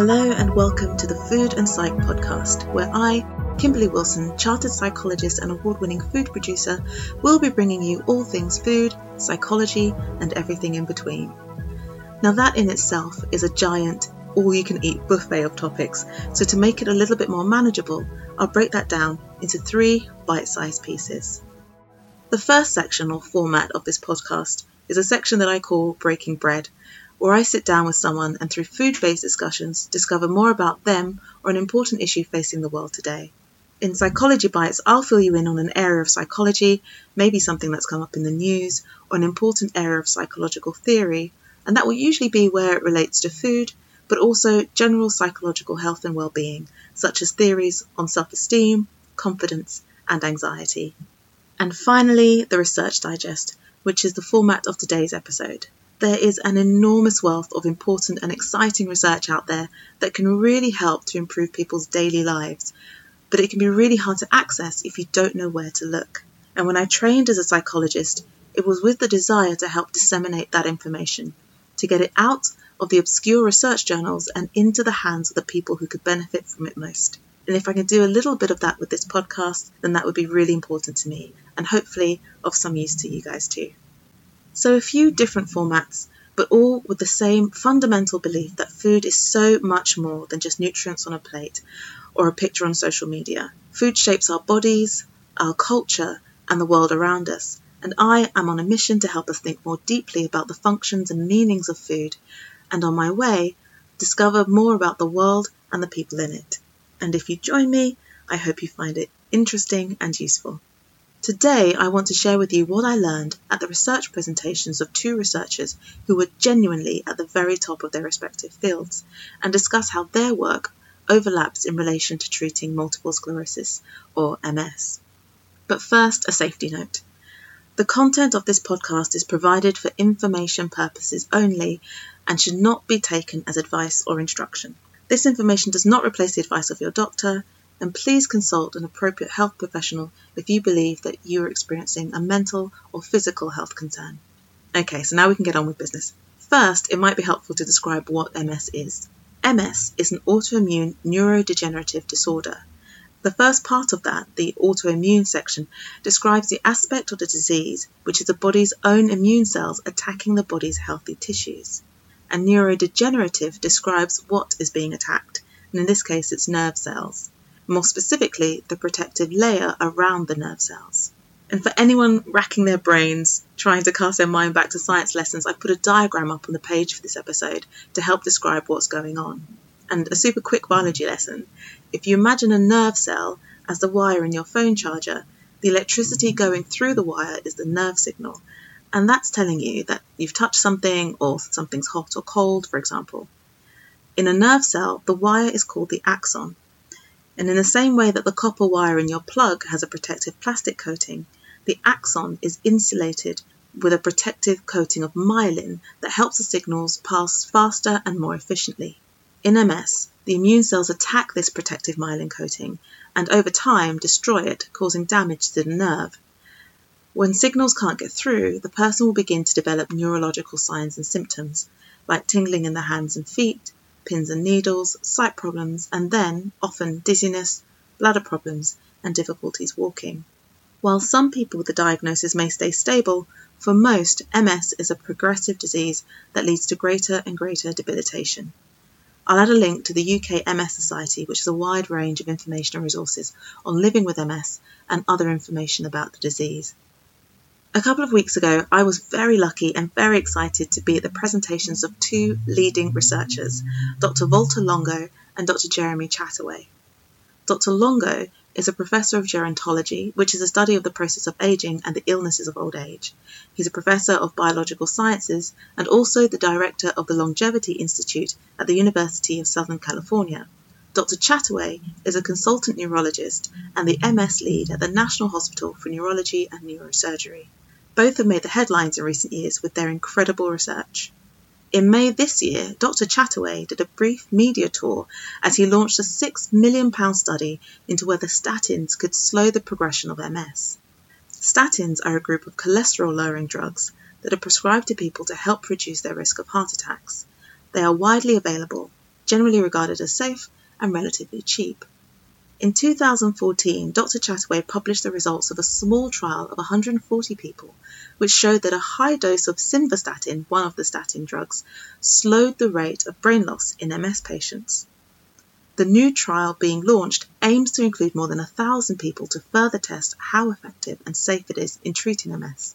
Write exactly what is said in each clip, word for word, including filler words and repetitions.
Hello and welcome to the Food and Psych podcast, where I, Kimberly Wilson, chartered psychologist and award-winning food producer, will be bringing you all things food, psychology, and everything in between. Now that in itself is a giant, all-you-can-eat buffet of topics, so to make it a little bit more manageable, I'll break that down into three bite-sized pieces. The first section or format of this podcast is a section that I call Breaking Bread, where I sit down with someone and through food-based discussions discover more about them or an important issue facing the world today. In Psychology Bites, I'll fill you in on an area of psychology, maybe something that's come up in the news, or an important area of psychological theory, and that will usually be where it relates to food, but also general psychological health and well-being, such as theories on self-esteem, confidence, and anxiety. And finally, the Research Digest, which is the format of today's episode. There is an enormous wealth of important and exciting research out there that can really help to improve people's daily lives, but it can be really hard to access if you don't know where to look. And when I trained as a psychologist, it was with the desire to help disseminate that information, to get it out of the obscure research journals and into the hands of the people who could benefit from it most. And if I can do a little bit of that with this podcast, then that would be really important to me, and hopefully of some use to you guys too. So a few different formats, but all with the same fundamental belief that food is so much more than just nutrients on a plate or a picture on social media. Food shapes our bodies, our culture, and the world around us. And I am on a mission to help us think more deeply about the functions and meanings of food, and on my way, discover more about the world and the people in it. And if you join me, I hope you find it interesting and useful. Today, I want to share with you what I learned at the research presentations of two researchers who were genuinely at the very top of their respective fields, and discuss how their work overlaps in relation to treating multiple sclerosis, or M S. But first, a safety note. The content of this podcast is provided for information purposes only and should not be taken as advice or instruction. This information does not replace the advice of your doctor, and please consult an appropriate health professional if you believe that you are experiencing a mental or physical health concern. Okay, so now we can get on with business. First, it might be helpful to describe what M S is. M S is an autoimmune neurodegenerative disorder. The first part of that, the autoimmune section, describes the aspect of the disease which is the body's own immune cells attacking the body's healthy tissues. And neurodegenerative describes what is being attacked, and in this case it's nerve cells. More specifically, the protective layer around the nerve cells. And for anyone racking their brains, trying to cast their mind back to science lessons, I've put a diagram up on the page for this episode to help describe what's going on. And a super quick biology lesson. If you imagine a nerve cell as the wire in your phone charger, the electricity going through the wire is the nerve signal. And that's telling you that you've touched something or something's hot or cold, for example. In a nerve cell, the wire is called the axon. And in the same way that the copper wire in your plug has a protective plastic coating, the axon is insulated with a protective coating of myelin that helps the signals pass faster and more efficiently. In M S, the immune cells attack this protective myelin coating and over time destroy it, causing damage to the nerve. When signals can't get through, the person will begin to develop neurological signs and symptoms, like tingling in the hands and feet, pins and needles, sight problems, and then, often, dizziness, bladder problems, and difficulties walking. While some people with the diagnosis may stay stable, for most, M S is a progressive disease that leads to greater and greater debilitation. I'll add a link to the U K M S Society, which has a wide range of information and resources on living with M S and other information about the disease. A couple of weeks ago, I was very lucky and very excited to be at the presentations of two leading researchers, Doctor Walter Longo and Doctor Jeremy Chataway. Doctor Longo is a professor of gerontology, which is a study of the process of ageing and the illnesses of old age. He's a professor of biological sciences and also the director of the Longevity Institute at the University of Southern California. Doctor Chataway is a consultant neurologist and the M S lead at the National Hospital for Neurology and Neurosurgery. Both have made the headlines in recent years with their incredible research. In May this year, Doctor Chataway did a brief media tour as he launched a six million pounds study into whether statins could slow the progression of M S. Statins are a group of cholesterol-lowering drugs that are prescribed to people to help reduce their risk of heart attacks. They are widely available, generally regarded as safe, and relatively cheap. In two thousand fourteen, Doctor Chataway published the results of a small trial of one hundred forty people, which showed that a high dose of simvastatin, one of the statin drugs, slowed the rate of brain loss in M S patients. The new trial being launched aims to include more than one thousand people to further test how effective and safe it is in treating M S.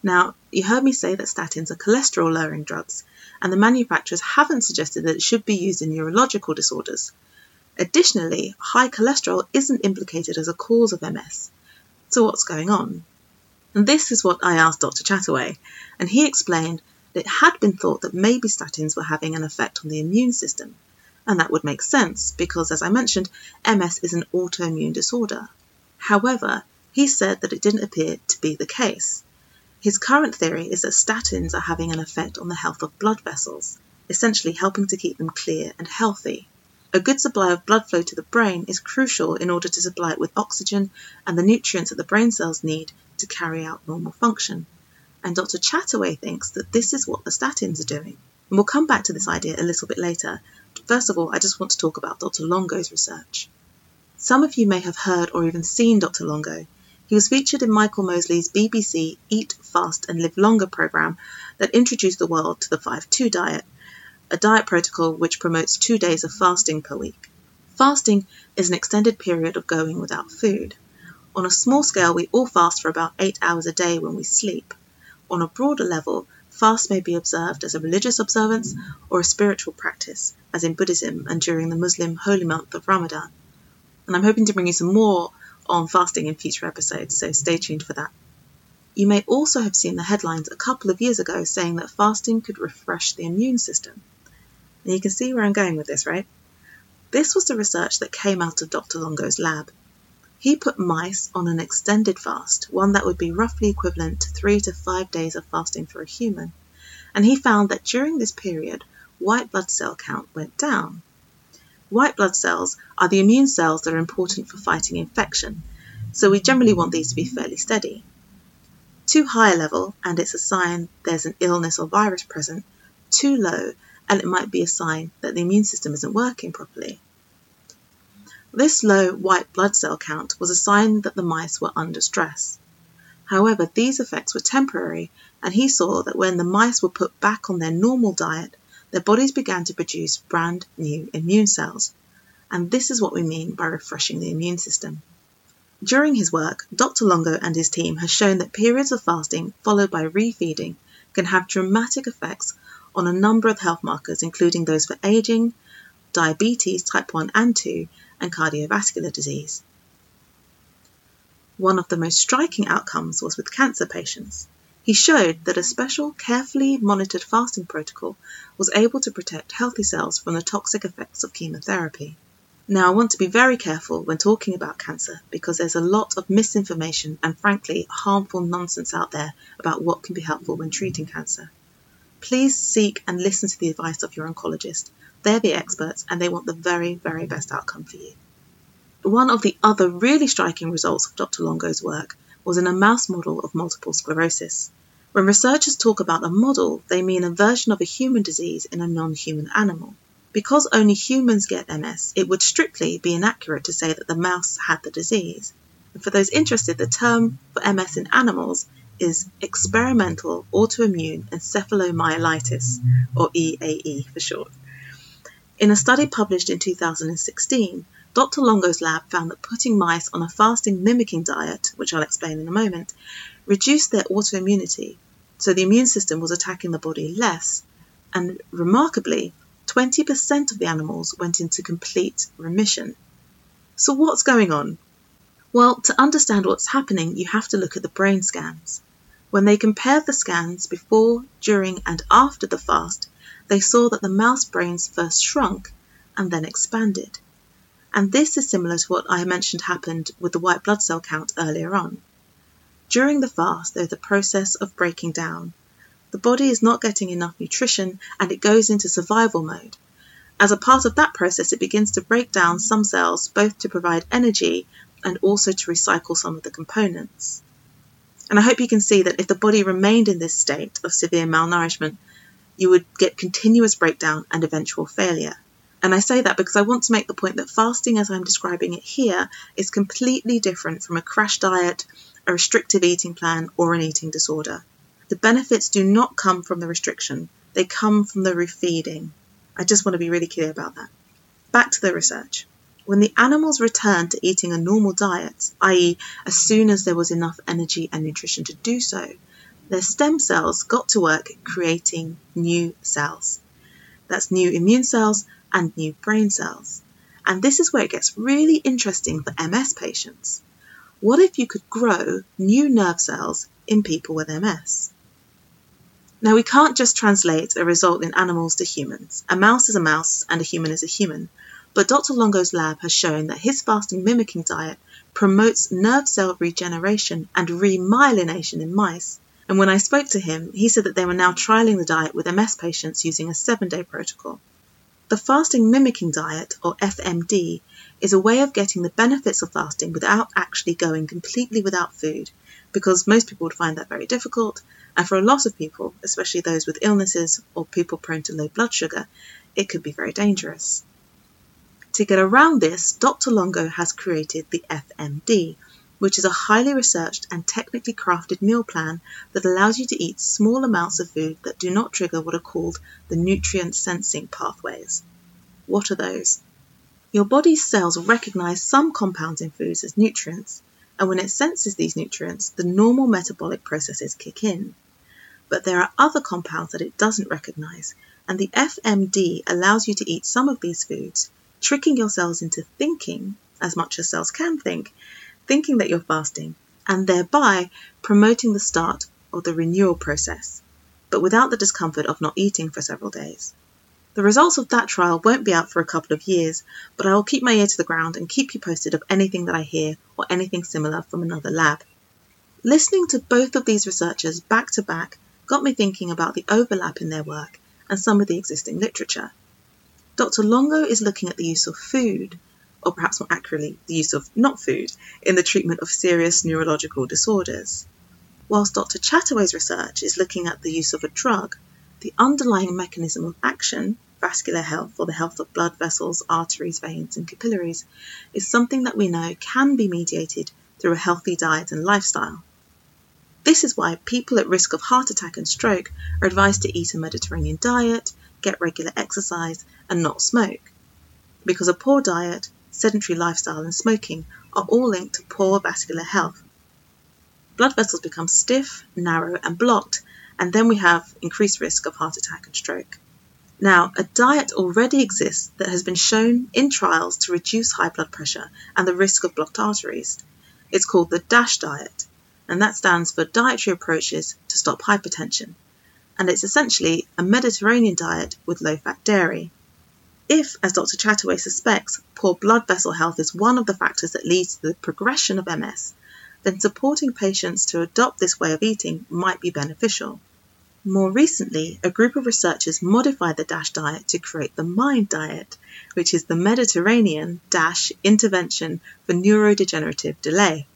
Now, you heard me say that statins are cholesterol-lowering drugs, and the manufacturers haven't suggested that it should be used in neurological disorders. Additionally, high cholesterol isn't implicated as a cause of M S. So what's going on? And this is what I asked Doctor Chataway, and he explained that it had been thought that maybe statins were having an effect on the immune system, and that would make sense because, as I mentioned, M S is an autoimmune disorder. However, he said that it didn't appear to be the case. His current theory is that statins are having an effect on the health of blood vessels, essentially helping to keep them clear and healthy. A good supply of blood flow to the brain is crucial in order to supply it with oxygen and the nutrients that the brain cells need to carry out normal function. And Doctor Chataway thinks that this is what the statins are doing. And we'll come back to this idea a little bit later. First of all, I just want to talk about Doctor Longo's research. Some of you may have heard or even seen Doctor Longo. He was featured in Michael Mosley's B B C Eat, Fast and Live Longer programme that introduced the world to the five two diet, a diet protocol which promotes two days of fasting per week. Fasting is an extended period of going without food. On a small scale, we all fast for about eight hours a day when we sleep. On a broader level, fast may be observed as a religious observance or a spiritual practice, as in Buddhism and during the Muslim holy month of Ramadan. And I'm hoping to bring you some more on fasting in future episodes, so stay tuned for that. You may also have seen the headlines a couple of years ago saying that fasting could refresh the immune system. And you can see where I'm going with this, right? This was the research that came out of Doctor Longo's lab. He put mice on an extended fast, one that would be roughly equivalent to three to five days of fasting for a human. And he found that during this period, white blood cell count went down. White blood cells are the immune cells that are important for fighting infection, so we generally want these to be fairly steady. Too high a level, and it's a sign there's an illness or virus present. Too low, and it might be a sign that the immune system isn't working properly. This low white blood cell count was a sign that the mice were under stress. However, these effects were temporary, and he saw that when the mice were put back on their normal diet, their bodies began to produce brand new immune cells. And this is what we mean by refreshing the immune system. During his work, Doctor Longo and his team have shown that periods of fasting followed by refeeding can have dramatic effects on a number of health markers, including those for aging, diabetes type one and two, and cardiovascular disease. One of the most striking outcomes was with cancer patients. He showed that a special, carefully monitored fasting protocol was able to protect healthy cells from the toxic effects of chemotherapy. Now, I want to be very careful when talking about cancer because there's a lot of misinformation and, frankly, harmful nonsense out there about what can be helpful when treating cancer. Please seek and listen to the advice of your oncologist. They're the experts and they want the very, very best outcome for you. One of the other really striking results of Doctor Longo's work was in a mouse model of multiple sclerosis. When researchers talk about a model, they mean a version of a human disease in a non-human animal. Because only humans get M S, it would strictly be inaccurate to say that the mouse had the disease. And for those interested, the term for M S in animals is experimental autoimmune encephalomyelitis, or E A E for short. In a study published in two thousand sixteen, Doctor Longo's lab found that putting mice on a fasting mimicking diet, which I'll explain in a moment, reduced their autoimmunity, so the immune system was attacking the body less, and remarkably, twenty percent of the animals went into complete remission. So what's going on? Well, to understand what's happening, you have to look at the brain scans. When they compared the scans before, during, and after the fast, they saw that the mouse brains first shrunk and then expanded. And this is similar to what I mentioned happened with the white blood cell count earlier on. During the fast, there's the process of breaking down. The body is not getting enough nutrition and it goes into survival mode. As a part of that process, it begins to break down some cells, both to provide energy and also to recycle some of the components. And I hope you can see that if the body remained in this state of severe malnourishment, you would get continuous breakdown and eventual failure. And I say that because I want to make the point that fasting, as I'm describing it here, is completely different from a crash diet, a restrictive eating plan, or an eating disorder. The benefits do not come from the restriction, they come from the refeeding. I just want to be really clear about that. Back to the research. When the animals returned to eating a normal diet, that is as soon as there was enough energy and nutrition to do so, their stem cells got to work creating new cells. That's new immune cells and new brain cells. And this is where it gets really interesting for M S patients. What if you could grow new nerve cells in people with M S? Now, we can't just translate a result in animals to humans. A mouse is a mouse and a human is a human. But Doctor Longo's lab has shown that his fasting mimicking diet promotes nerve cell regeneration and remyelination in mice. And when I spoke to him, he said that they were now trialing the diet with M S patients using a seven-day protocol. The fasting mimicking diet, or F M D, is a way of getting the benefits of fasting without actually going completely without food, because most people would find that very difficult, and for a lot of people, especially those with illnesses or people prone to low blood sugar, it could be very dangerous. To get around this, Doctor Longo has created the F M D, which is a highly researched and technically crafted meal plan that allows you to eat small amounts of food that do not trigger what are called the nutrient sensing pathways. What are those? Your body's cells recognize some compounds in foods as nutrients, and when it senses these nutrients, the normal metabolic processes kick in. But there are other compounds that it doesn't recognize, and the F M D allows you to eat some of these foods, tricking your cells into thinking, as much as cells can think, thinking that you're fasting, and thereby promoting the start of the renewal process, but without the discomfort of not eating for several days. The results of that trial won't be out for a couple of years, but I will keep my ear to the ground and keep you posted of anything that I hear or anything similar from another lab. Listening to both of these researchers back to back got me thinking about the overlap in their work and some of the existing literature. Doctor Longo is looking at the use of food, or perhaps more accurately, the use of not food, in the treatment of serious neurological disorders. Whilst Doctor Chataway's research is looking at the use of a drug, the underlying mechanism of action, vascular health or the health of blood vessels, arteries, veins and capillaries, is something that we know can be mediated through a healthy diet and lifestyle. This is why people at risk of heart attack and stroke are advised to eat a Mediterranean diet, get regular exercise and not smoke, because a poor diet, sedentary lifestyle and smoking are all linked to poor vascular health. Blood vessels become stiff, narrow and blocked, and then we have increased risk of heart attack and stroke. Now, a diet already exists that has been shown in trials to reduce high blood pressure and the risk of blocked arteries. It's called the DASH diet, and that stands for Dietary Approaches to Stop Hypertension, and it's essentially a Mediterranean diet with low-fat dairy. If, as Doctor Chataway suspects, poor blood vessel health is one of the factors that leads to the progression of M S, then supporting patients to adopt this way of eating might be beneficial. More recently, a group of researchers modified the DASH diet to create the MIND diet, which is the Mediterranean DASH intervention for neurodegenerative delay.